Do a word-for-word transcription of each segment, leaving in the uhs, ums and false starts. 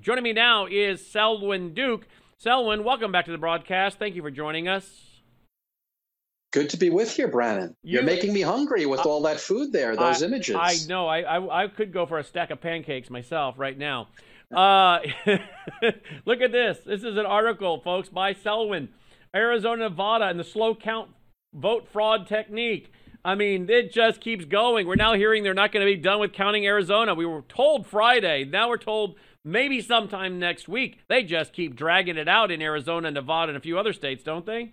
Joining me now is Selwyn Duke. Selwyn, welcome back to the broadcast. Thank you for joining us. Good to be with you, Brannon. You're you, making me hungry with I, all that food there, those I, images. I know. I, I I could go for a stack of pancakes myself right now. Uh, look at this. This is an article, folks, by Selwyn. Arizona, Nevada, and the slow count vote fraud technique. I mean, it just keeps going. We're now hearing they're not going to be done with counting Arizona. We were told Friday. Now we're told maybe sometime next week. They just keep dragging it out in Arizona, Nevada, and a few other states, don't they?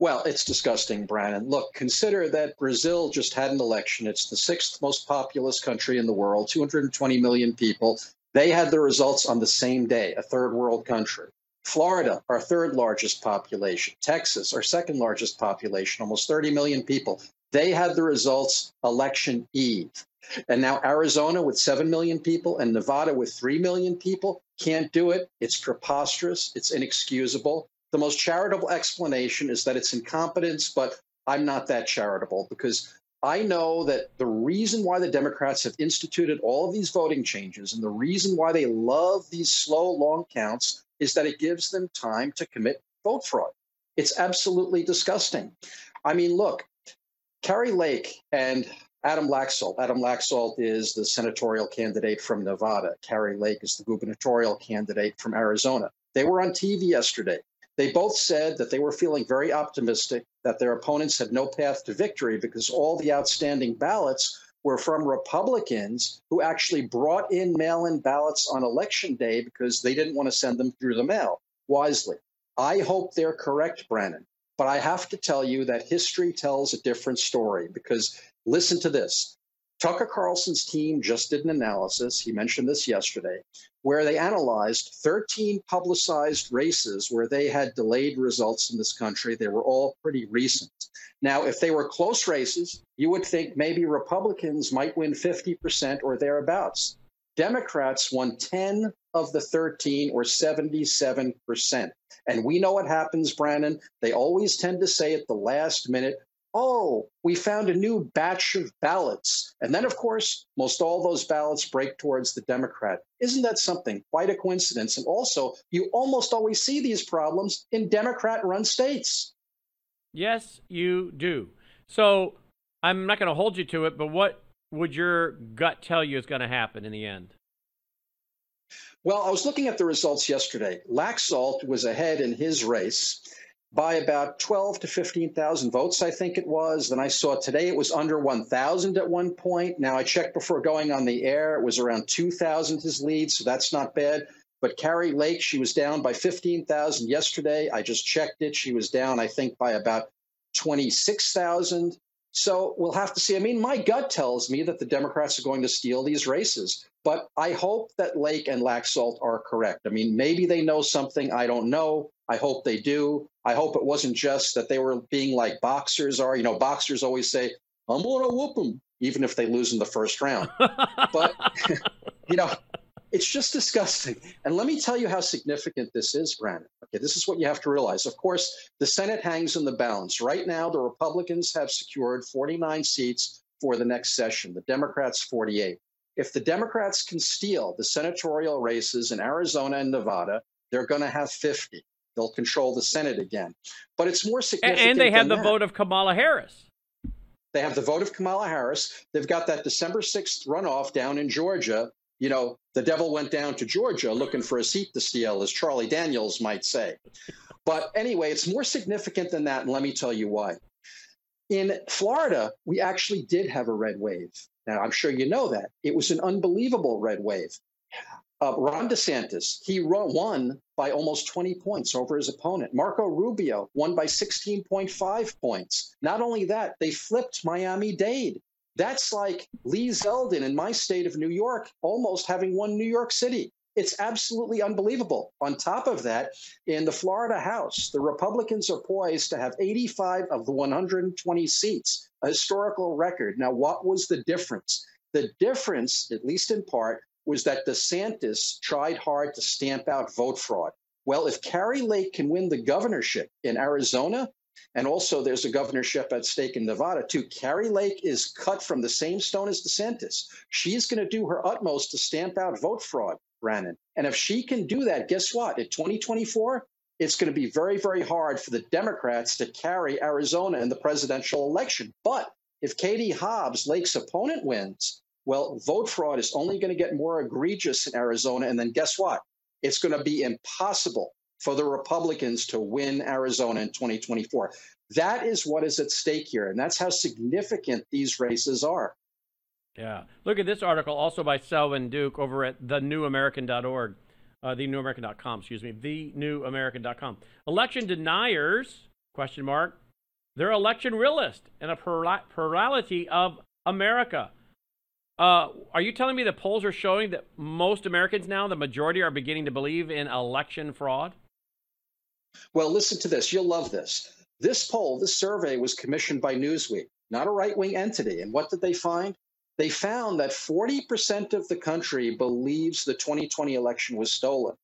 Well, it's disgusting, Brannon. Look, consider that Brazil just had an election. It's the sixth most populous country in the world, two hundred twenty million people. They had the results on the same day, a third world country. Florida, our third largest population. Texas, our second largest population, almost thirty million people. They had the results election eve. And now Arizona with seven million people and Nevada with three million people can't do it. It's preposterous. It's inexcusable. The most charitable explanation is that it's incompetence, but I'm not that charitable because I know that the reason why the Democrats have instituted all of these voting changes and the reason why they love these slow, long counts is that it gives them time to commit vote fraud. It's absolutely disgusting. I mean, look, Carrie Lake and Adam Laxalt. Adam Laxalt is the senatorial candidate from Nevada. Carrie Lake is the gubernatorial candidate from Arizona. They were on T V yesterday. They both said that they were feeling very optimistic that their opponents had no path to victory because all the outstanding ballots were from Republicans who actually brought in mail-in ballots on Election Day because they didn't want to send them through the mail, wisely. I hope they're correct, Brannon, but I have to tell you that history tells a different story because listen to this. Tucker Carlson's team just did an analysis, he mentioned this yesterday, where they analyzed thirteen publicized races where they had delayed results in this country. They were all pretty recent. Now, if they were close races, you would think maybe Republicans might win fifty percent or thereabouts. Democrats won ten of the thirteen, or seventy-seven percent. And we know what happens, Brannon. They always tend to say at the last minute, oh, we found a new batch of ballots. And then, of course, most all those ballots break towards the Democrat. Isn't that something? Quite a coincidence. And also, you almost always see these problems in Democrat-run states. Yes, you do. So I'm not going to hold you to it, but what would your gut tell you is going to happen in the end? Well, I was looking at the results yesterday. Laxalt was ahead in his race by about twelve to fifteen thousand votes, I think it was. Then I saw today it was under one thousand at one point. Now, I checked before going on the air. It was around two thousand his lead, so that's not bad. But Carrie Lake, she was down by fifteen thousand yesterday. I just checked it. She was down, I think, by about twenty-six thousand. So we'll have to see. I mean, my gut tells me that the Democrats are going to steal these races. But I hope that Lake and Laxalt are correct. I mean, maybe they know something I don't know. I hope they do. I hope it wasn't just that they were being like boxers are. You know, boxers always say, I'm going to whoop them, even if they lose in the first round. But, you know, it's just disgusting. And let me tell you how significant this is, Brannon. Okay, this is what you have to realize. Of course, the Senate hangs in the balance. Right now, the Republicans have secured forty-nine seats for the next session, the Democrats forty-eight. If the Democrats can steal the senatorial races in Arizona and Nevada, they're going to have fifty. They'll control the Senate again. But it's more significant than that. And they have the vote of Kamala Harris. They have the vote of Kamala Harris. They've got that December sixth runoff down in Georgia. You know, the devil went down to Georgia looking for a seat to steal, as Charlie Daniels might say. But anyway, it's more significant than that, and let me tell you why. In Florida, we actually did have a red wave. Now, I'm sure you know that. It was an unbelievable red wave. Uh, Ron DeSantis, he won by almost twenty points over his opponent. Marco Rubio won by sixteen point five points. Not only that, they flipped Miami-Dade. That's like Lee Zeldin in my state of New York almost having won New York City. It's absolutely unbelievable. On top of that, in the Florida House, the Republicans are poised to have eighty-five of the one hundred twenty seats, a historical record. Now, what was the difference? The difference, at least in part, was that DeSantis tried hard to stamp out vote fraud. Well, if Carrie Lake can win the governorship in Arizona, and also there's a governorship at stake in Nevada, too, Carrie Lake is cut from the same stone as DeSantis. She's going to do her utmost to stamp out vote fraud. Brannon. And if she can do that, guess what? In twenty twenty-four, it's going to be very, very hard for the Democrats to carry Arizona in the presidential election. But if Katie Hobbs, Lake's opponent, wins, well, vote fraud is only going to get more egregious in Arizona. And then guess what? It's going to be impossible for the Republicans to win Arizona in twenty twenty-four. That is what is at stake here. And that's how significant these races are. Yeah. Look at this article also by Selwyn Duke over at the new american dot org, uh, the new american dot com, excuse me, the new american dot com. Election deniers, question mark, they're election realist and a plur- plurality of America. Uh, are you telling me the polls are showing that most Americans now, the majority, are beginning to believe in election fraud? Well, listen to this. You'll love this. This poll, this survey was commissioned by Newsweek, not a right-wing entity. And what did they find? They found that forty percent of the country believes the twenty twenty election was stolen.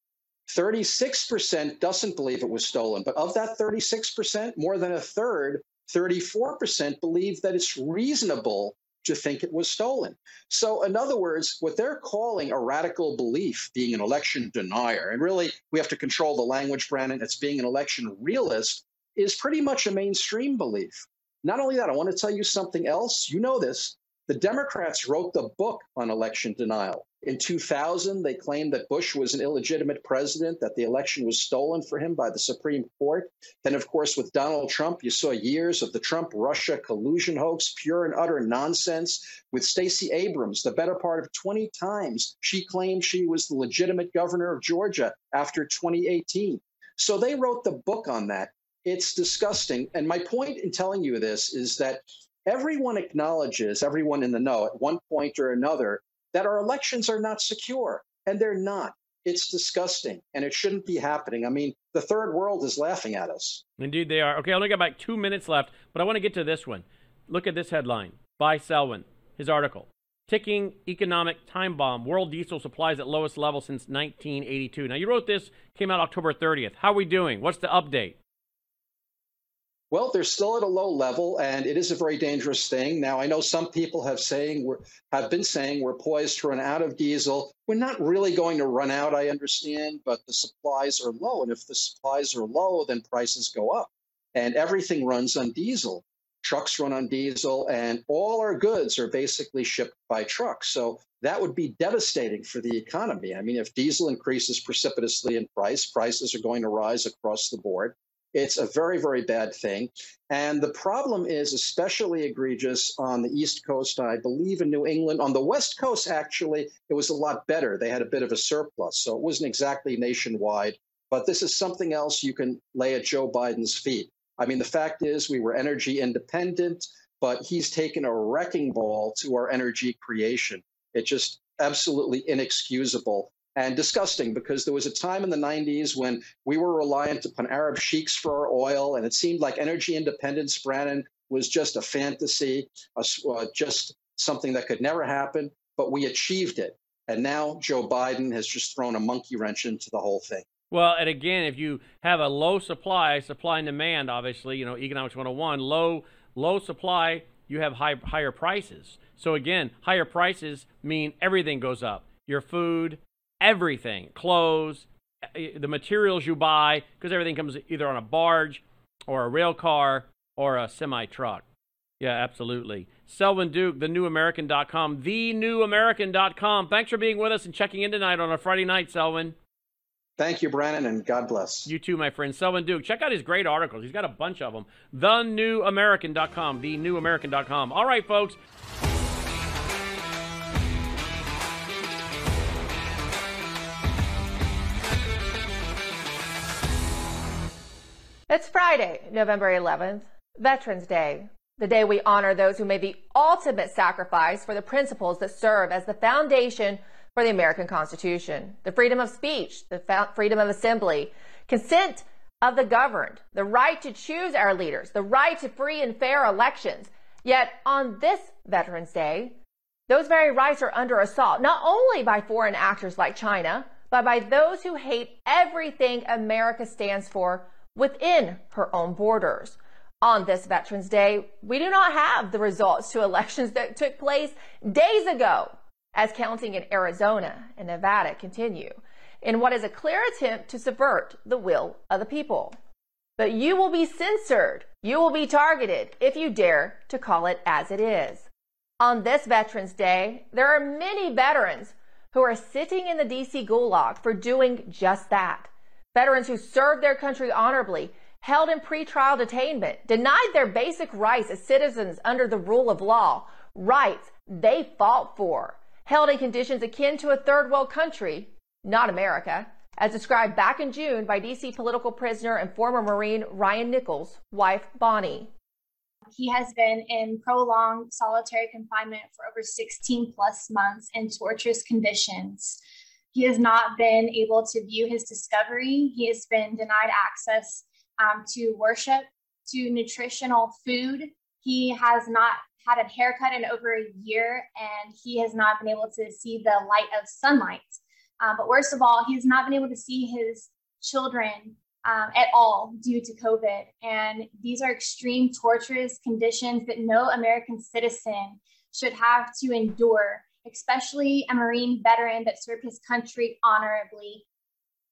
thirty-six percent doesn't believe it was stolen. But of that thirty-six percent, more than a third, thirty-four percent believe that it's reasonable to think it was stolen. So in other words, what they're calling a radical belief, being an election denier, and really we have to control the language, Brannon, it's being an election realist, is pretty much a mainstream belief. Not only that, I want to tell you something else. You know this. The Democrats wrote the book on election denial. In two thousand, they claimed that Bush was an illegitimate president, that the election was stolen for him by the Supreme Court. Then, of course, with Donald Trump, you saw years of the Trump-Russia collusion hoax, pure and utter nonsense. With Stacey Abrams, the better part of twenty times, she claimed she was the legitimate governor of Georgia after twenty eighteen. So they wrote the book on that. It's disgusting. And my point in telling you this is that everyone acknowledges, everyone in the know at one point or another, that our elections are not secure, and they're not. It's disgusting, and it shouldn't be happening. I mean, the third world is laughing at us. Indeed they are. Okay, I only got about two minutes left, but I want to get to this one. Look at this headline by Selwyn, his article. Ticking economic time bomb, world diesel supplies at lowest level since nineteen eighty-two. Now, you wrote this, came out October thirtieth. How are we doing? What's the update? Well, they're still at a low level, and it is a very dangerous thing. Now, I know some people have saying we're, have been saying we're poised to run out of diesel. We're not really going to run out, I understand, but the supplies are low. And if the supplies are low, then prices go up. And everything runs on diesel. Trucks run on diesel, and all our goods are basically shipped by truck. So that would be devastating for the economy. I mean, if diesel increases precipitously in price, prices are going to rise across the board. It's a very, very bad thing. And the problem is especially egregious on the East Coast, I believe in New England. On the West Coast, actually, it was a lot better. They had a bit of a surplus, so it wasn't exactly nationwide. But this is something else you can lay at Joe Biden's feet. I mean, the fact is we were energy independent, but he's taken a wrecking ball to our energy creation. It's just absolutely inexcusable. And disgusting, because there was a time in the nineties when we were reliant upon Arab sheiks for our oil, and it seemed like energy independence, Brannon, was just a fantasy, a, uh, just something that could never happen, but we achieved it. And now Joe Biden has just thrown a monkey wrench into the whole thing. Well, and again, if you have a low supply, supply and demand, obviously, you know, economics one oh one, low, low supply, you have high, higher prices. So again, higher prices mean everything goes up. Your food, everything, clothes, the materials you buy, because everything comes either on a barge or a rail car or a semi-truck. Yeah, absolutely. Selwyn Duke, the new american dot com, the new american dot com. Thanks for being with us and checking in tonight on a Friday night, Selwyn. Thank you, Brannon, and God bless. You too, my friend. Selwyn Duke, check out his great articles. He's got a bunch of them. the new american dot com, the new american dot com. All right, folks. It's Friday, November eleventh, Veterans Day, the day we honor those who made the ultimate sacrifice for the principles that serve as the foundation for the American Constitution, the freedom of speech, the freedom of assembly, consent of the governed, the right to choose our leaders, the right to free and fair elections. Yet on this Veterans Day, those very rights are under assault, not only by foreign actors like China, but by those who hate everything America stands for within her own borders. On this Veterans Day, we do not have the results to elections that took place days ago. as counting in Arizona and Nevada continue, in what is a clear attempt to subvert the will of the people. But you will be censored. You will be targeted if you dare to call it as it is. On this Veterans Day, there are many veterans who are sitting in the D C gulag for doing just that. Veterans who served their country honorably, held in pretrial detainment, denied their basic rights as citizens under the rule of law, rights they fought for, held in conditions akin to a third world country, not America, as described back in June by D C political prisoner and former Marine Ryan Nichols' wife, Bonnie. He has been in prolonged solitary confinement for over sixteen plus months in torturous conditions. He has not been able to view his discovery. He has been denied access um, to worship, to nutritional food. He has not had a haircut in over a year, and he has not been able to see the light of sunlight. Um, but worst of all, he has not been able to see his children um, at all due to COVID. And these are extreme torturous conditions that no American citizen should have to endure, especially a Marine veteran that served his country honorably.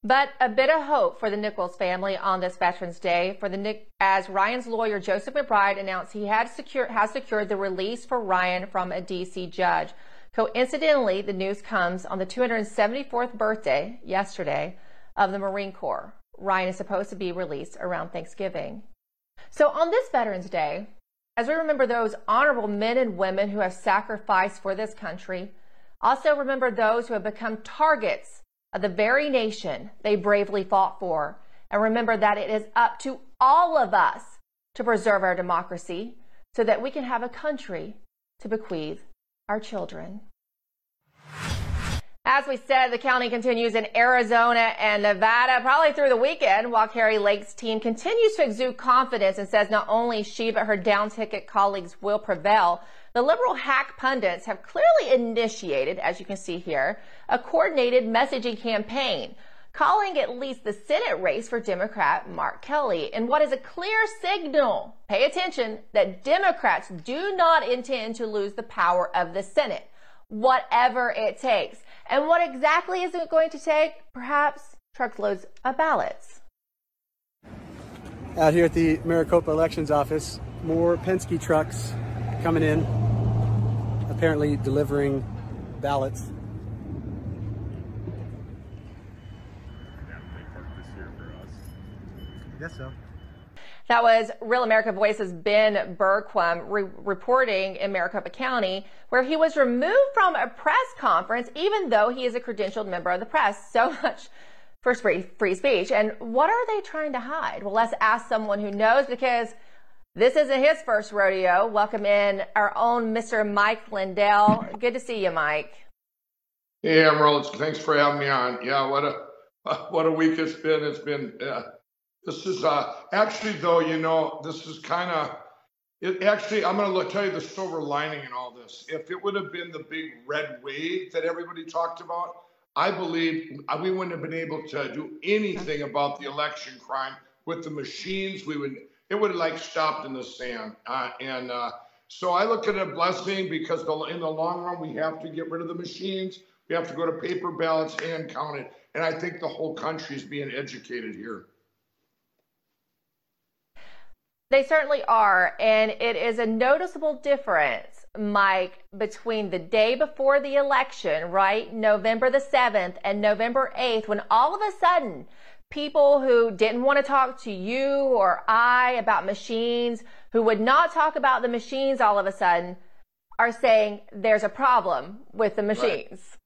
But a bit of hope for the Nichols family on this Veterans Day, for the as Ryan's lawyer, Joseph McBride, announced he had secured, has secured the release for Ryan from a D C judge. Coincidentally, the news comes on the two hundred seventy-fourth birthday, yesterday, of the Marine Corps. Ryan is supposed to be released around Thanksgiving. So on this Veterans Day, as we remember those honorable men and women who have sacrificed for this country, also remember those who have become targets of the very nation they bravely fought for, and remember that it is up to all of us to preserve our democracy so that we can have a country to bequeath our children. As we said, the counting continues in Arizona and Nevada, probably through the weekend, while Carrie Lake's team continues to exude confidence and says not only she but her down-ticket colleagues will prevail. The liberal hack pundits have clearly initiated, as you can see here, a coordinated messaging campaign, calling at least the Senate race for Democrat Mark Kelly in what is a clear signal, pay attention, that Democrats do not intend to lose the power of the Senate, whatever it takes. And what exactly is it going to take? Perhaps truckloads of ballots. Out here at the Maricopa Elections Office, more Penske trucks coming in, apparently delivering ballots. Yes, so. That was Real America Voice's Ben Berquam re reporting in Maricopa County, where he was removed from a press conference, even though he is a credentialed member of the press. So much for free, free speech. And what are they trying to hide? Well, let's ask someone who knows, because this isn't his first rodeo. Welcome in our own Mister Mike Lindell. Good to see you, Mike. Hey, Emerald. Thanks for having me on. Yeah, what a what a week it's been. It's been. Uh, this is uh, actually, though, you know, this is kind of it. Actually, I'm going to tell you the silver lining in all this. If it would have been the big red wave that everybody talked about, I believe we wouldn't have been able to do anything about the election crime with the machines. We would. It would have like stopped in the sand. Uh, and uh, so I look at it a blessing, because the, in the long run, we have to get rid of the machines. We have to go to paper ballots, hand counted. And I think the whole country is being educated here. They certainly are. And it is a noticeable difference, Mike, between the day before the election, right? November the seventh and November eighth, when all of a sudden, people who didn't want to talk to you or I about machines, who would not talk about the machines, all of a sudden are saying there's a problem with the machines.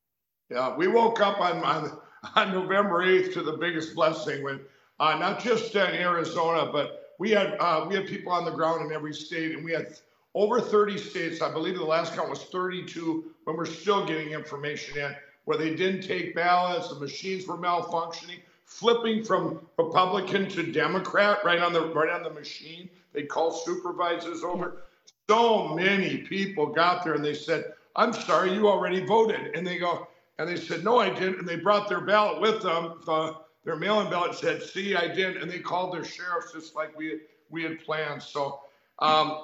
Right. Yeah, we woke up on, on, on November eighth to the biggest blessing when uh, not just in Arizona, but we had uh, we had people on the ground in every state, and we had over thirty states. I believe the last count was thirty-two when we're still getting information in where they didn't take ballots, the machines were malfunctioning. Flipping from Republican to Democrat, right on the right on the machine. They call supervisors over. So many people got there and they said, "I'm sorry, you already voted." And they go, and they said, "No, I didn't." And they brought their ballot with them, the, their mail-in ballot, said, "See, I didn't." And they called their sheriffs just like we we had planned. So um,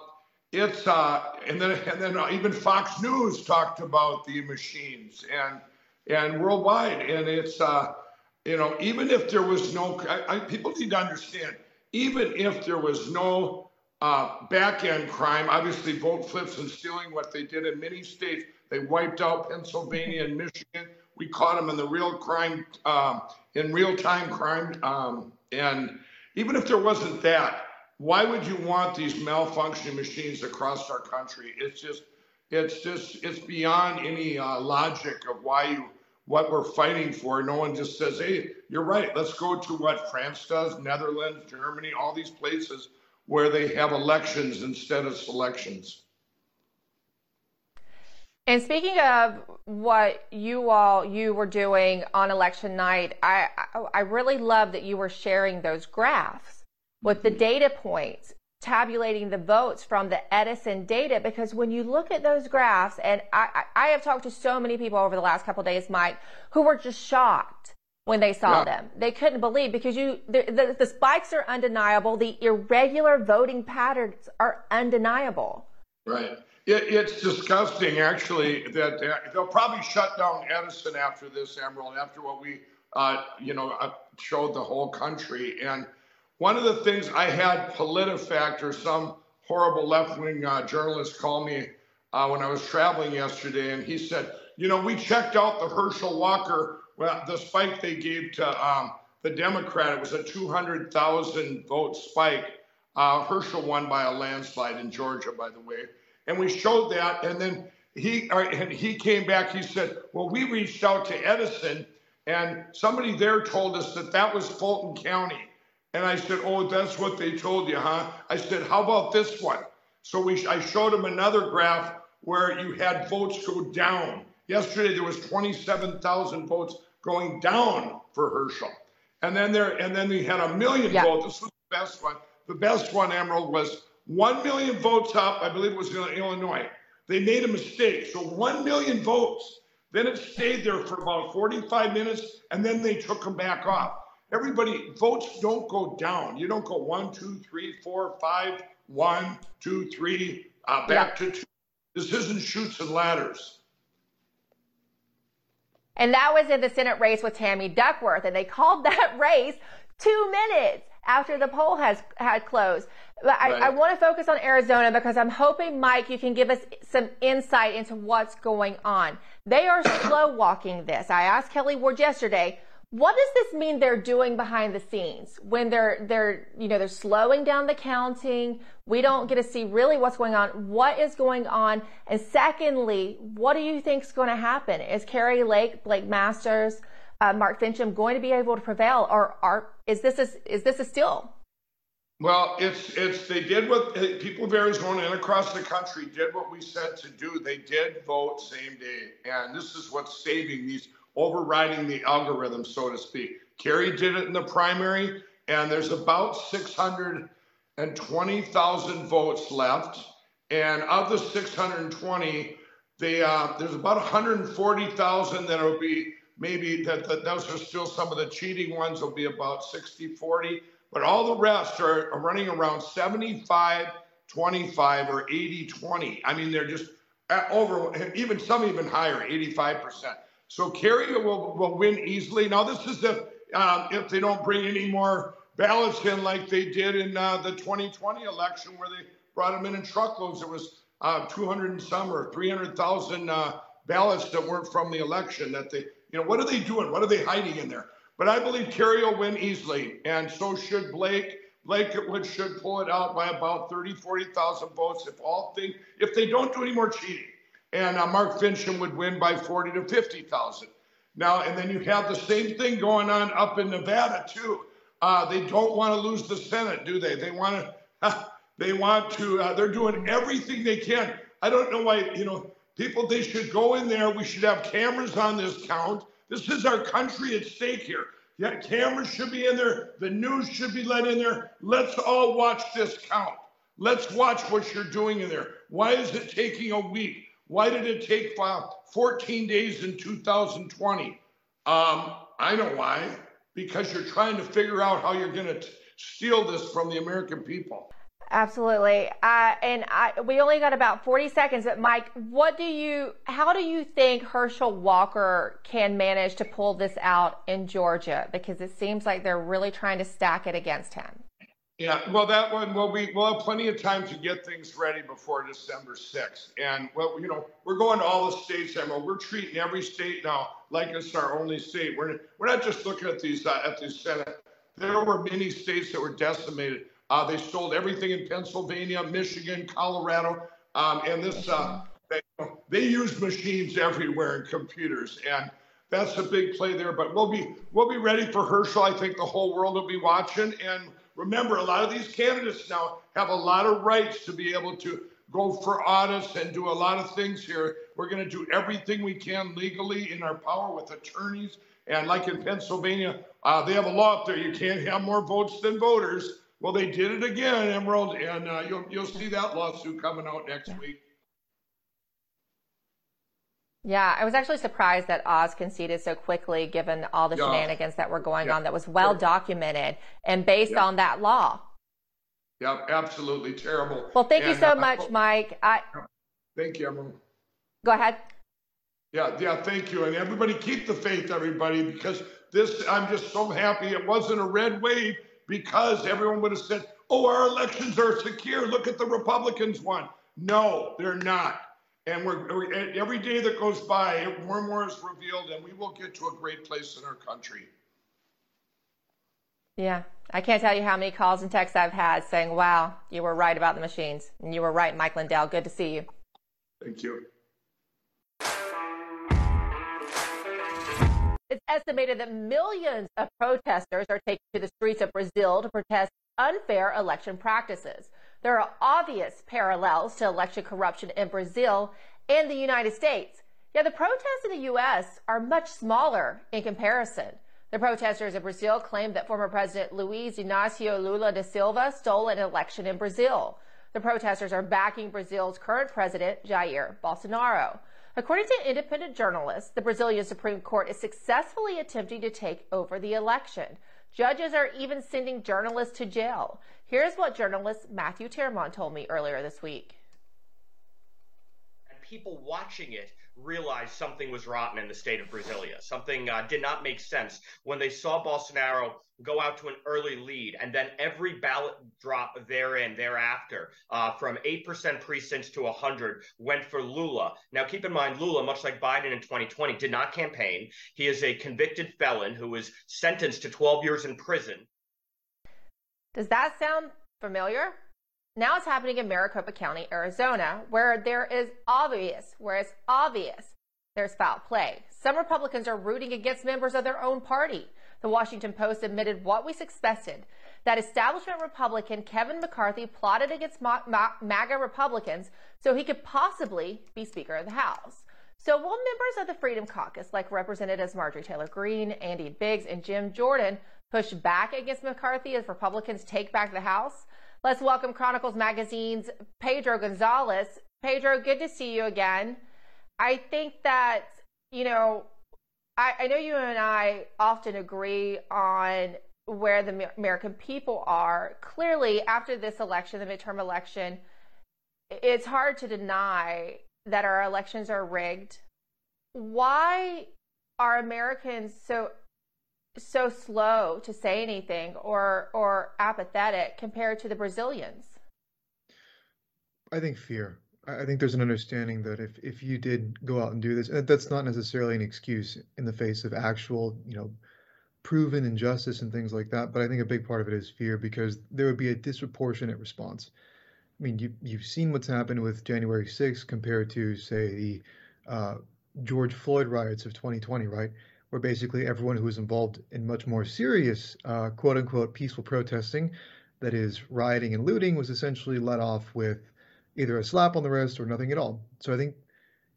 it's uh, and then and then even Fox News talked about the machines and and worldwide. And it's uh, you know, even if there was no, I, I, people need to understand, even if there was no uh, back end crime, obviously vote flips and stealing, what they did in many states, they wiped out Pennsylvania and Michigan. We caught them in the real crime, um, in real time crime, um, and even if there wasn't that, why would you want these malfunctioning machines across our country? It's just, it's just, it's beyond any uh, logic of why you, what we're fighting for. No one just says, hey, you're right, let's go to what France does, Netherlands, Germany, all these places where they have elections instead of selections. And speaking of what you all, you were doing on election night, I, I really love that you were sharing those graphs with the data points, tabulating the votes from the Edison data, because when you look at those graphs, and I, I have talked to so many people over the last couple of days, Mike, who were just shocked when they saw yeah. them. They couldn't believe, because you the, the, the spikes are undeniable. The irregular voting patterns are undeniable. Right. It, it's disgusting, actually, that they'll probably shut down Edison after this, Emerald, after what we, uh, you know, showed the whole country. And one of the things I had PolitiFact, or some horrible left-wing uh, journalist, call me uh, when I was traveling yesterday, and he said, you know, we checked out the Herschel Walker, well, the spike they gave to um, the Democrat. It was a two hundred thousand vote spike. Uh, Herschel won by a landslide in Georgia, by the way. And we showed that, and then he uh, and he came back, he said, well, we reached out to Edison, and somebody there told us that that was Fulton County. And I said, oh, that's what they told you, huh? I said, how about this one? So we I showed him another graph where you had votes go down. Yesterday, there was twenty-seven thousand votes going down for Herschel. And then there, and then we had a million yeah. votes. This was the best one. The best one, Emerald, was one million votes up, I believe it was in Illinois. They made a mistake. So one million votes. Then it stayed there for about forty-five minutes, and then they took them back off. Everybody, votes don't go down. You don't go one, two, three, four, five, one, two, three, uh, back yeah. to two. This isn't chutes and ladders. And that was in the Senate race with Tammy Duckworth, and they called that race two minutes after the poll has had closed. But I, right. I want to focus on Arizona, because I'm hoping, Mike, you can give us some insight into what's going on. They are slow walking this. I asked Kelly Ward yesterday, what does this mean they're doing behind the scenes when they're they're you know they're slowing down the counting? We don't get to see really what's going on. What is going on? And secondly, what do you think is going to happen? Is Carrie Lake, Blake Masters, uh, Mark Finchem going to be able to prevail, or are is this a, is this a steal? Well, it's it's they did what people of Arizona and across the country did what we said to do. They did vote same day, and this is what's saving these, overriding the algorithm, so to speak. Kerry did it in the primary, and there's about six hundred twenty thousand votes left, and of the six hundred twenty, they uh, there's about one hundred forty thousand that will be maybe that, that those are still some of the cheating ones. Will be about sixty forty. But all the rest are, are running around seventy-five twenty-five or eighty twenty. I mean, they're just over, even some even higher, eighty-five percent. So Kerry will, will win easily. Now, this is if, um, if they don't bring any more ballots in like they did in uh, the twenty twenty election, where they brought them in in truckloads. It was uh, two hundred and some or three hundred thousand uh, ballots that weren't from the election that they, you know, what are they doing? What are they hiding in there? But I believe Kerry will win easily, and so should Blake. Blake should pull it out by about thirty, forty thousand votes if all things, if they don't do any more cheating. And uh, Mark Finchem would win by forty to fifty thousand. Now, and then you have the same thing going on up in Nevada too. Uh, they don't want to lose the Senate, do they? They want to. They want to. Uh, they're doing everything they can. I don't know why. You know, people. They should go in there. We should have cameras on this count. This is our country at stake here. Yeah, cameras should be in there. The news should be let in there. Let's all watch this count. Let's watch what you're doing in there. Why is it taking a week? Why did it take fourteen days in two thousand twenty? Um, I know why. Because you're trying to figure out how you're going to steal this from the American people. Absolutely. Uh, and I, we only got about forty seconds, but Mike, what do you, how do you think Herschel Walker can manage to pull this out in Georgia? Because it seems like they're really trying to stack it against him. Yeah, well, that one, we'll, be, we'll have plenty of time to get things ready before December sixth. And, well, you know, we're going to all the states. I mean, we're treating every state now like it's our only state. We're, we're not just looking at these, uh, at the Senate. There were many states that were decimated. Uh, they sold everything in Pennsylvania, Michigan, Colorado, um, and this. Uh, they, you know, they use machines everywhere and computers, and that's a big play there. But we'll be we'll be ready for Herschel. I think the whole world will be watching. And remember, a lot of these candidates now have a lot of rights to be able to go for audits and do a lot of things here. We're going to do everything we can legally in our power with attorneys. And like in Pennsylvania, uh, they have a law up there: you can't have more votes than voters. Well, they did it again, Emerald, and uh, you'll, you'll see that lawsuit coming out next week. Yeah, I was actually surprised that Oz conceded so quickly, given all the yeah. shenanigans that were going yeah. on that was well documented and based yeah. on that law. Yeah, absolutely terrible. Well, thank and, you so uh, much, Mike. I... Thank you, Emerald. Go ahead. Yeah, yeah, thank you. And everybody, keep the faith, everybody, because this, I'm just so happy it wasn't a red wave. Because everyone would have said, oh, our elections are secure. Look at the Republicans won. No, they're not. And we're, every day that goes by, more and more is revealed, and we will get to a great place in our country. Yeah. I can't tell you how many calls and texts I've had saying, wow, you were right about the machines. And you were right, Mike Lindell. Good to see you. Thank you. It's estimated that millions of protesters are taking to the streets of Brazil to protest unfair election practices. There are obvious parallels to election corruption in Brazil and the United States. Yet the protests in the U S are much smaller in comparison. The protesters in Brazil claim that former President Luiz Inácio Lula da Silva stole an election in Brazil. The protesters are backing Brazil's current president, Jair Bolsonaro. According to independent journalists, the Brazilian Supreme Court is successfully attempting to take over the election. Judges are even sending journalists to jail. Here's what journalist Matthew Termon told me earlier this week. And people watching it realized something was rotten in the state of Brasilia. Something uh, did not make sense when they saw Bolsonaro go out to an early lead, and then every ballot drop therein, thereafter, uh, from eight percent precincts to one hundred went for Lula. Now, keep in mind, Lula, much like Biden in twenty twenty, did not campaign. He is a convicted felon who was sentenced to twelve years in prison. Does that sound familiar? Now it's happening in Maricopa County, Arizona, where there is obvious, where it's obvious there's foul play. Some Republicans are rooting against members of their own party. The Washington Post admitted what we suspected, that establishment Republican Kevin McCarthy plotted against MAGA Republicans so he could possibly be Speaker of the House. So will members of the Freedom Caucus, like Representatives Marjorie Taylor Greene, Andy Biggs, and Jim Jordan, push back against McCarthy as Republicans take back the House? Let's welcome Chronicles Magazine's Pedro Gonzalez. Pedro, good to see you again. I think that, you know, I, I know you and I often agree on where the American people are. Clearly, after this election, the midterm election, it's hard to deny that our elections are rigged. Why are Americans so so slow to say anything or or apathetic compared to the Brazilians? I think fear. I think there's an understanding that if, if you did go out and do this, that's not necessarily an excuse in the face of actual, you know, proven injustice and things like that. But I think a big part of it is fear, because there would be a disproportionate response. I mean, you, you've seen what's happened with January sixth compared to, say, the uh, George Floyd riots of twenty twenty, right? Where basically everyone who was involved in much more serious, uh, quote unquote, peaceful protesting, that is rioting and looting, was essentially let off with either a slap on the wrist or nothing at all. So I think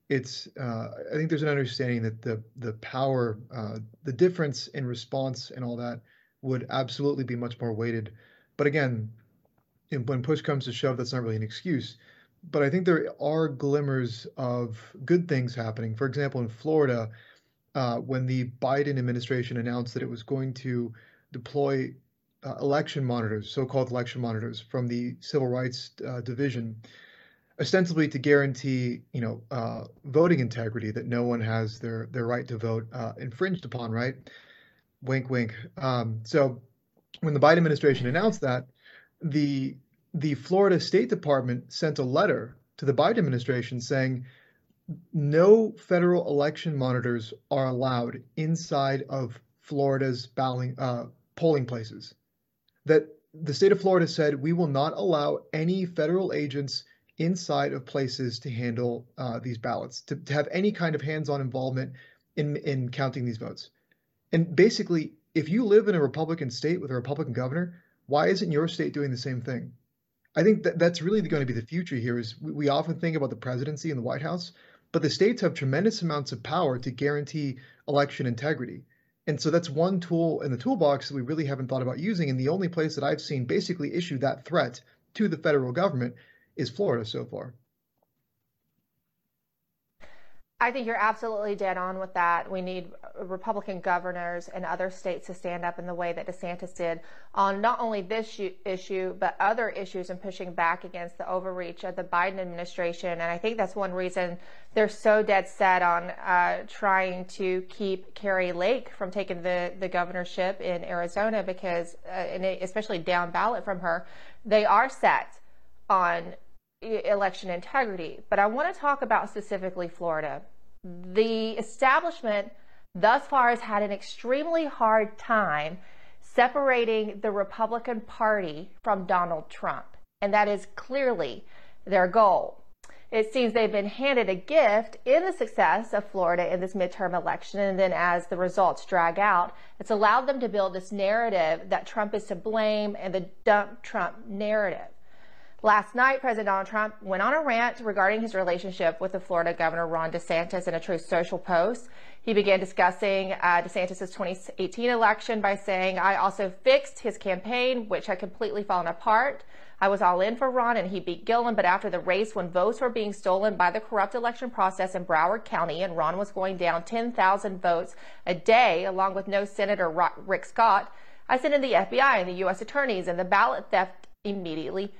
it's uh, I think there's an understanding that the the power, uh, the difference in response and all that would absolutely be much more weighted. But again, in, when push comes to shove, that's not really an excuse. But I think there are glimmers of good things happening. For example, in Florida, uh, when the Biden administration announced that it was going to deploy uh, election monitors, so-called election monitors from the Civil Rights uh, Division, ostensibly to guarantee, you know, uh, voting integrity, that no one has their their right to vote uh, infringed upon, right? Wink, wink. Um, so when the Biden administration announced that, the the Florida State Department sent a letter to the Biden administration saying no federal election monitors are allowed inside of Florida's balling, uh, polling places. That the state of Florida said, we will not allow any federal agents inside of places to handle uh, these ballots, to, to have any kind of hands-on involvement in, in counting these votes. And basically, if you live in a Republican state with a Republican governor, why isn't your state doing the same thing? I think that that's really going to be the future here. Is we, we often think about the presidency and the White House, but the states have tremendous amounts of power to guarantee election integrity. And so that's one tool in the toolbox that we really haven't thought about using. And the only place that I've seen basically issue that threat to the federal government is Florida so far. I think you're absolutely dead on with that. We need Republican governors and other states to stand up in the way that DeSantis did on not only this issue, but other issues, and pushing back against the overreach of the Biden administration. And I think that's one reason they're so dead set on uh, trying to keep Carrie Lake from taking the, the governorship in Arizona, because, uh, and especially down ballot from her, they are set on election integrity. But I want to talk about specifically Florida. The establishment thus far has had an extremely hard time separating the Republican Party from Donald Trump, and that is clearly their goal. It seems they've been handed a gift in the success of Florida in this midterm election, and then as the results drag out, it's allowed them to build this narrative that Trump is to blame, and the dump Trump narrative. Last night, President Donald Trump went on a rant regarding his relationship with the Florida Governor Ron DeSantis in a Truth Social post. He began discussing uh, DeSantis' twenty eighteen election by saying, I also fixed his campaign, which had completely fallen apart. I was all in for Ron, and he beat Gillum, but after the race, when votes were being stolen by the corrupt election process in Broward County, and Ron was going down ten thousand votes a day, along with no Senator Rick Scott, I sent in the F B I and the U S attorneys, and the ballot theft immediately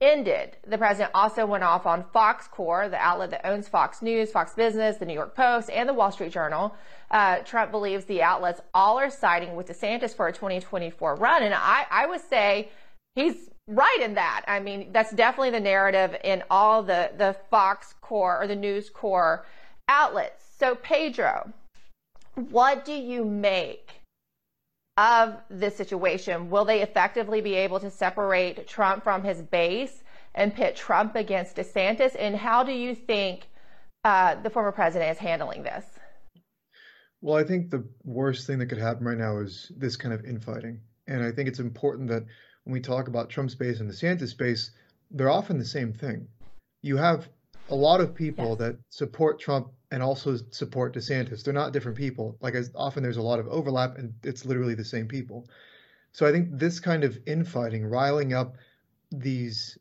ended. The president also went off on Fox Corp, the outlet that owns Fox News, Fox Business, the New York Post, and the Wall Street Journal. Uh, Trump believes the outlets all are siding with DeSantis for a twenty twenty-four run. And I, I would say he's right in that. I mean, that's definitely the narrative in all the, the Fox Corp or the News Corp outlets. So Pedro, what do you make of this situation? Will they effectively be able to separate Trump from his base and pit Trump against DeSantis? And how do you think uh, the former president is handling this? Well, I think the worst thing that could happen right now is this kind of infighting. And I think it's important that when we talk about Trump's base and DeSantis' base, they're often the same thing. You have a lot of people yes. that support Trump and also support DeSantis. They're not different people. Like, as often there's a lot of overlap, and it's literally the same people. So I think this kind of infighting, riling up these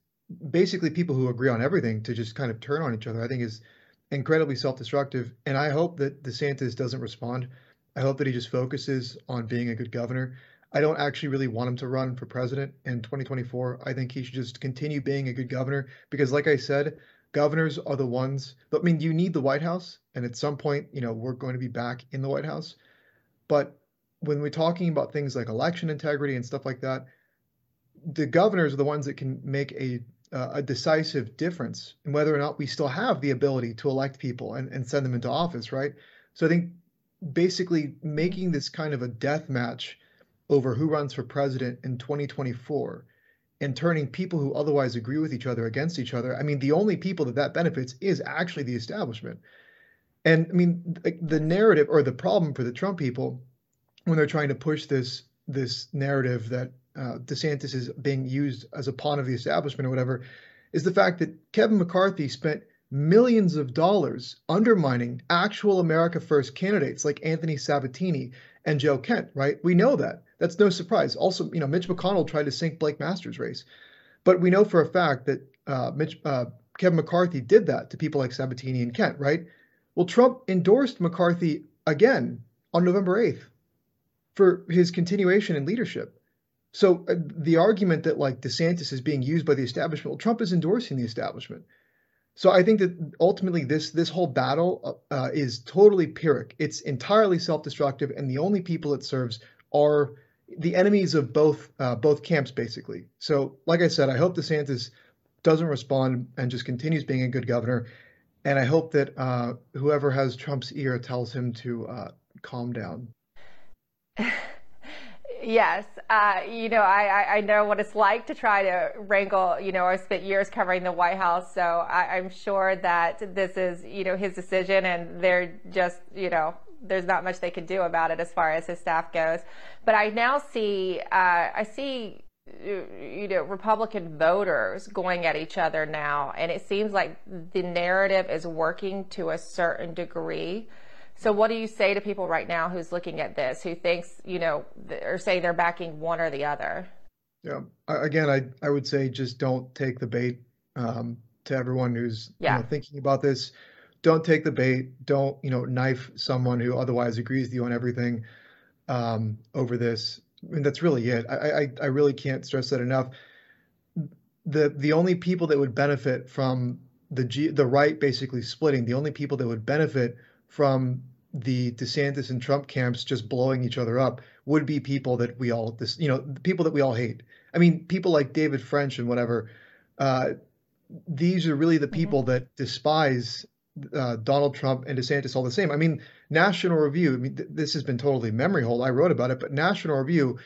basically people who agree on everything to just kind of turn on each other, I think is incredibly self-destructive. And I hope that DeSantis doesn't respond. I hope that he just focuses on being a good governor. I don't actually really want him to run for president in twenty twenty-four. I think he should just continue being a good governor, because like I said, governors are the ones, I mean, you need the White House, and at some point, you know, we're going to be back in the White House. But when we're talking about things like election integrity and stuff like that, the governors are the ones that can make a, uh, a decisive difference in whether or not we still have the ability to elect people and, and send them into office, right? So I think basically making this kind of a death match over who runs for president in twenty twenty-four and turning people who otherwise agree with each other against each other. I mean, the only people that that benefits is actually the establishment. And I mean, the narrative or the problem for the Trump people when they're trying to push this this narrative that uh, DeSantis is being used as a pawn of the establishment or whatever, is the fact that Kevin McCarthy spent millions of dollars undermining actual America First candidates like Anthony Sabatini and Joe Kent, right? We know that. That's no surprise. Also, you know, Mitch McConnell tried to sink Blake Masters' race. But we know for a fact that uh, Mitch, uh, Kevin McCarthy did that to people like Sabatini and Kent, right? Well, Trump endorsed McCarthy again on November eighth for his continuation in leadership. So uh, the argument that like DeSantis is being used by the establishment, well, Trump is endorsing the establishment. So I think that ultimately this this whole battle uh, is totally Pyrrhic. It's entirely self-destructive, and the only people it serves are the enemies of both uh, both camps, basically. So like I said, I hope DeSantis doesn't respond and just continues being a good governor. And I hope that uh, whoever has Trump's ear tells him to uh, calm down. Yes. Uh, you know, I, I know what it's like to try to wrangle, you know, I spent years covering the White House. So I, I'm sure that this is, you know, his decision, and they're just, you know, there's not much they can do about it as far as his staff goes. But I now see, uh, I see, you know, Republican voters going at each other now. And it seems like the narrative is working to a certain degree. So what do you say to people right now who's looking at this, who thinks, you know, or say they're backing one or the other? Yeah. Again, I, I would say just don't take the bait. Um, to everyone who's yeah. you know, thinking about this, don't take the bait. Don't, you know, knife someone who otherwise agrees with you on everything um, over this. I mean, that's really it. I, I I really can't stress that enough. The the only people that would benefit from the G, the right basically splitting, the only people that would benefit from the DeSantis and Trump camps just blowing each other up would be people that we all this you know people that we all hate. I mean, people like David French and whatever. Uh, these are really the people mm-hmm. that despise uh, Donald Trump and DeSantis all the same. I mean, National Review, I mean, th- this has been totally memory hole. I wrote about it, but National Review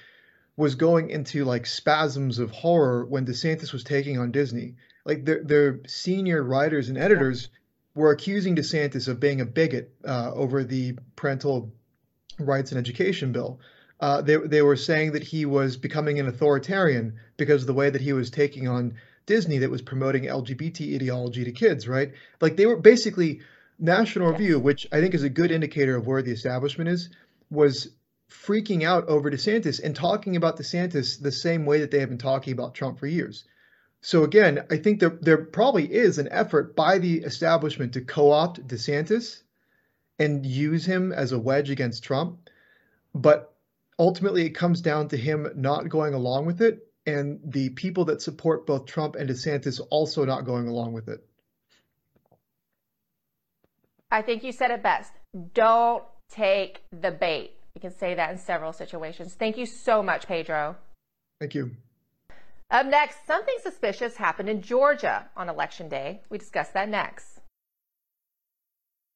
was going into like spasms of horror when DeSantis was taking on Disney. Like their, their senior writers and editors yeah. were accusing DeSantis of being a bigot uh, over the parental rights and education bill. Uh, they, they were saying that he was becoming an authoritarian because of the way that he was taking on Disney that was promoting L G B T ideology to kids, right? Like they were basically... National yes. Review, which I think is a good indicator of where the establishment is, was freaking out over DeSantis and talking about DeSantis the same way that they have been talking about Trump for years. So again, I think there, there probably is an effort by the establishment to co-opt DeSantis and use him as a wedge against Trump. But ultimately, it comes down to him not going along with it and the people that support both Trump and DeSantis also not going along with it. I think you said it best. Don't take the bait. You can say that in several situations. Thank you so much, Pedro. Thank you. Up next, something suspicious happened in Georgia on Election Day. We discuss that next.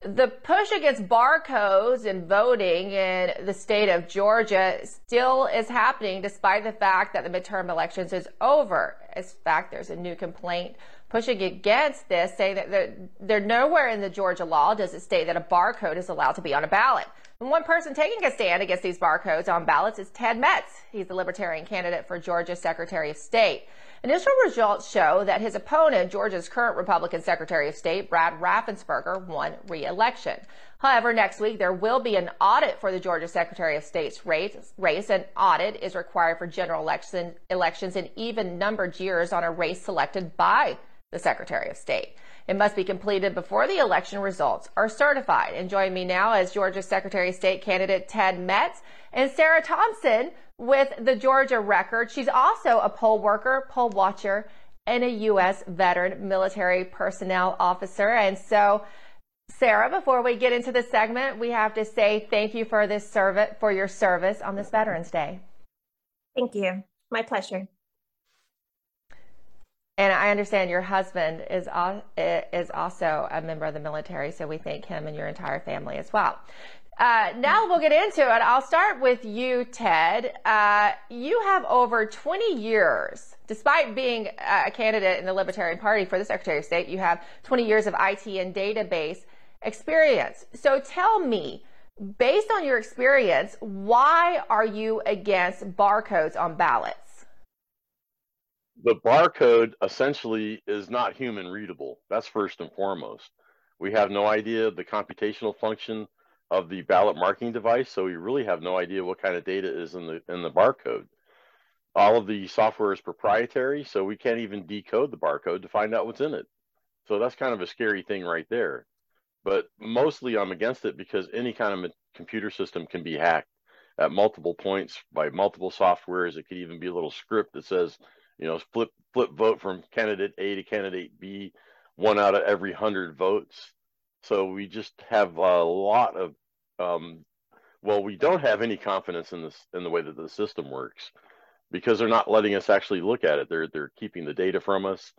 The push against barcodes and voting in the state of Georgia still is happening despite the fact that the midterm elections is over. In fact, there's a new complaint pushing against this, saying that they're, they're nowhere in the Georgia law does it state that a barcode is allowed to be on a ballot. And one person taking a stand against these barcodes on ballots is Ted Metz. He's the Libertarian candidate for Georgia Secretary of State. Initial results show that his opponent, Georgia's current Republican Secretary of State, Brad Raffensperger, won re-election. However, next week there will be an audit for the Georgia Secretary of State's race. race. An audit is required for general election, elections in even-numbered years on a race selected by the Secretary of State. It must be completed before the election results are certified. And join me now as Georgia Secretary of State candidate Ted Metz and Sarah Thompson with the Georgia Record. She's also a poll worker, poll watcher, and a U S veteran military personnel officer. And so, Sarah, before we get into the segment, we have to say thank you for this service, for your service on this Veterans Day. Thank you. My pleasure. And I understand your husband is is also a member of the military, so we thank him and your entire family as well. Uh, now we'll get into it. I'll start with you, Ted. Uh, you have over twenty years, despite being a candidate in the Libertarian Party for the Secretary of State, you have twenty years of I T and database experience. So tell me, based on your experience, why are you against barcodes on ballots? The barcode essentially is not human readable. That's first and foremost. We have no idea the computational function of the ballot marking device, so we really have no idea what kind of data is in the in the barcode. All of the software is proprietary, so we can't even decode the barcode to find out what's in it. So that's kind of a scary thing right there. But mostly I'm against it because any kind of computer system can be hacked. at multiple points by multiple softwares. It could even be a little script that says, you know, flip flip vote from candidate A to candidate B, one out of every hundred votes. So we just have a lot of, um, well, we don't have any confidence in this, in the way that the system works, because they're not letting us actually look at it. They're they're keeping the data from us,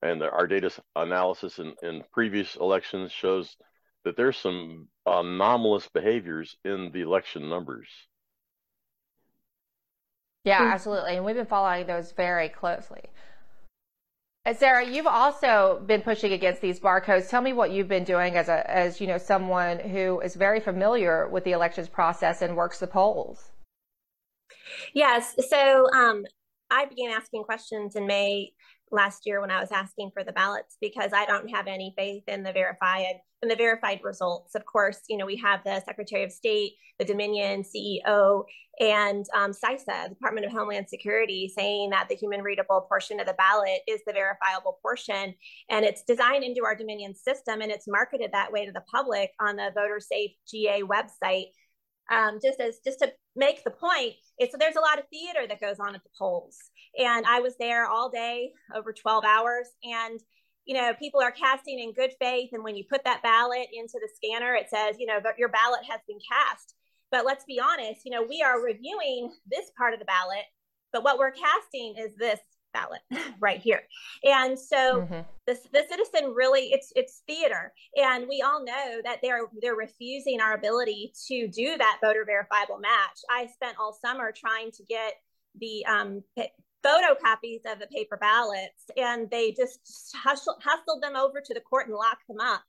and the, our data analysis in, in previous elections shows that there's some anomalous behaviors in the election numbers. Yeah, absolutely. And we've been following those very closely. And Sarah, you've also been pushing against these barcodes. Tell me what you've been doing as a, as you know, someone who is very familiar with the elections process and works the polls. Yes. So um, I began asking questions in May last year when I was asking for the ballots, because I don't have any faith in the verified in the verified results. Of course, you know, we have the Secretary of State, the Dominion C E O, and um, CISA, Department of Homeland Security, saying that the human readable portion of the ballot is the verifiable portion. And it's designed into our Dominion system, and it's marketed that way to the public on the Voter Safe G A website. Um, just as just to make the point, it's there's a lot of theater that goes on at the polls, and I was there all day, over twelve hours, and you know, people are casting in good faith, and when you put that ballot into the scanner, it says, you know, your ballot has been cast. But let's be honest, you know, we are reviewing this part of the ballot, but what we're casting is this ballot right here. And so mm-hmm. the, the citizen really, it's it's theater. And we all know that they're they're refusing our ability to do that voter verifiable match. I spent all summer trying to get the um, p- photocopies of the paper ballots, and they just hustled, hustled them over to the court and locked them up.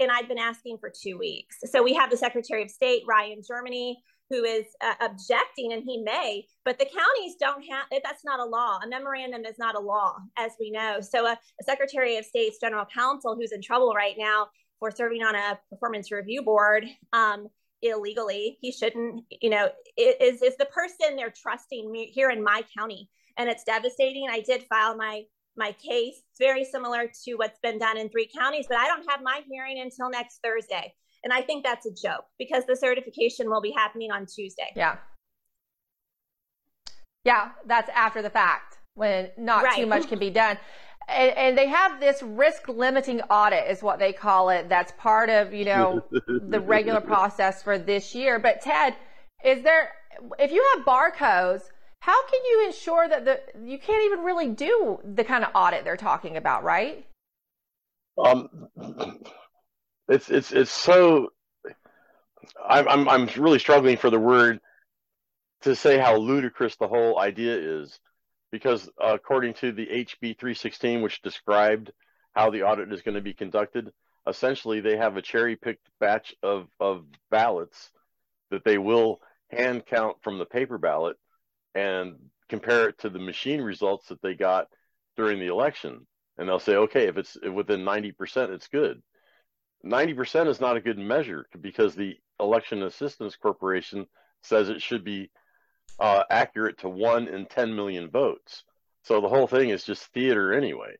And I'd been asking for two weeks. So we have the Secretary of State, Ryan Germany, who is uh, objecting, and he may, but the counties don't have, that's not a law. A memorandum is not a law, as we know. So a, a Secretary of State's general counsel who's in trouble right now for serving on a performance review board um, illegally, he shouldn't, you know, is, is the person they're trusting here in my county. And it's devastating. I did file my my case. It's very similar to what's been done in three counties, but I don't have my hearing until next Thursday. And I think that's a joke, because the certification will be happening on Tuesday. Yeah. Yeah, that's after the fact, when not right. too much can be done. And, and they have this risk limiting audit is what they call it. That's part of, you know, the regular process for this year. But Ted, is there, if you have barcodes, how can you ensure that the, you can't even really do the kind of audit they're talking about, right? Um. It's it's it's so. I'm I'm I'm really struggling for the word to say how ludicrous the whole idea is, because uh, according to the H B three sixteen, which described how the audit is going to be conducted, essentially they have a cherry-picked batch of of ballots that they will hand count from the paper ballot and compare it to the machine results that they got during the election, and they'll say, okay, if it's within ninety percent, it's good. ninety percent is not a good measure, because the Election Assistance Corporation says it should be uh, accurate to one in ten million votes. So the whole thing is just theater anyway.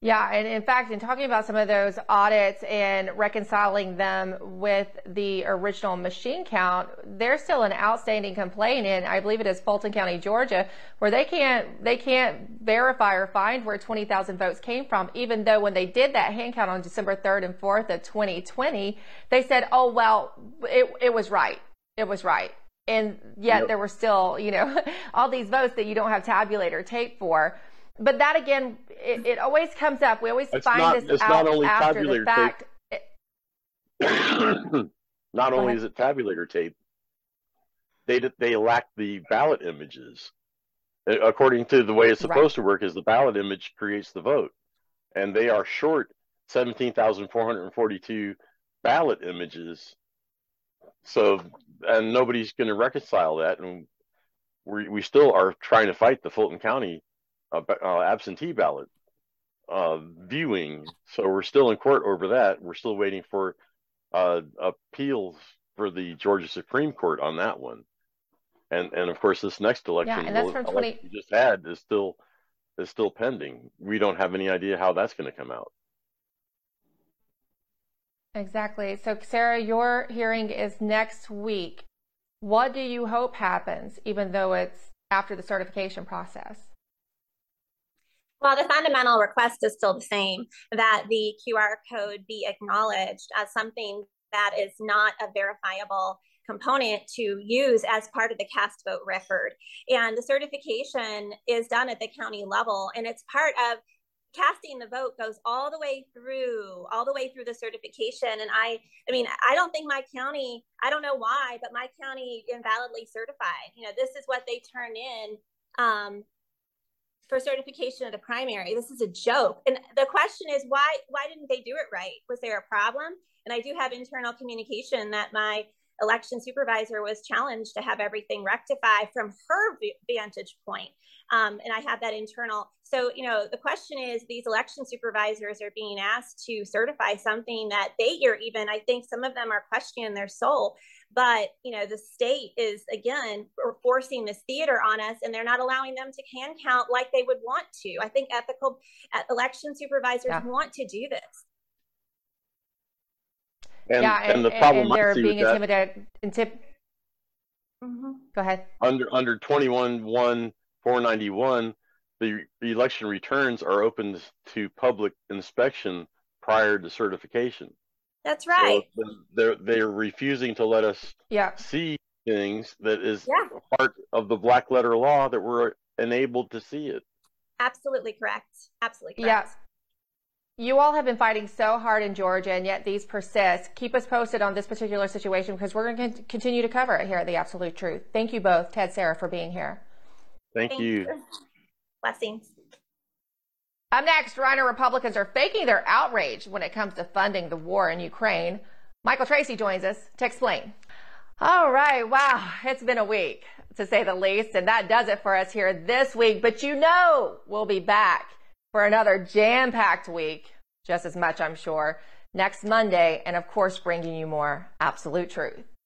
Yeah, and in fact, in talking about some of those audits and reconciling them with the original machine count, there's still an outstanding complaint in, I believe it is Fulton County, Georgia, where they can't they can't verify or find where twenty thousand votes came from, even though when they did that hand count on December third and fourth of twenty twenty, they said, oh, well, it it was right. It was right. And yet yep. there were still, you know, all these votes that you don't have tabulator tape for. But that, again, it, it always comes up. We always it's find not, this it's out not only after the fact. Tape. It... not only is it tabulator tape, they they lack the ballot images. According to the way it's supposed right. to work, is the ballot image creates the vote. And they are short seventeen thousand four hundred forty-two ballot images. So, and nobody's going to reconcile that. And we we still are trying to fight the Fulton County Uh, uh, absentee ballot uh, viewing. So we're still in court over that. We're still waiting for uh, appeals for the Georgia Supreme Court on that one. And and of course, this next election, yeah, will, election twenty we just had is still is still pending. We don't have any idea how that's going to come out. Exactly. So, Sarah, your hearing is next week. What do you hope happens, even though it's after the certification process? Well, the fundamental request is still the same, that the Q R code be acknowledged as something that is not a verifiable component to use as part of the cast vote record. And the certification is done at the county level, and it's part of casting the vote goes all the way through, all the way through the certification. And I, I mean, I don't think my county, I don't know why, but my county invalidly certified. You know, this is what they turn in um, for certification of the primary. This is a joke. And the question is, why, why didn't they do it right? Was there a problem? And I do have internal communication that my election supervisor was challenged to have everything rectified from her vantage point. Um, and I have that internal. So, you know, the question is, these election supervisors are being asked to certify something that they are even, I think some of them are questioning their soul, but, you know, the state is, again, forcing this theater on us, and they're not allowing them to hand count like they would want to. I think ethical election supervisors yeah. want to do this. And, yeah, and, and the problem and they're I see being with that, intimidated. Intip- mm-hmm. Go ahead. Under under twenty-one one four ninety-one, the election returns are open to public inspection prior to certification. That's right. So they're they're refusing to let us yeah. see things that is yeah. part of the black letter law that we're enabled to see it. Absolutely correct. Absolutely correct. Yeah. You all have been fighting so hard in Georgia, and yet these persist. Keep us posted on this particular situation, because we're going to continue to cover it here at The Absolute Truth. Thank you both, Ted, Sarah, for being here. Thank, Thank you. you. Blessings. Up next, Reiner Republicans are faking their outrage when it comes to funding the war in Ukraine. Michael Tracy joins us to explain. All right. Wow. It's been a week, to say the least, and that does it for us here this week. But you know we'll be back for another jam-packed week, just as much, I'm sure, next Monday, and of course, bringing you more Absolute Truth.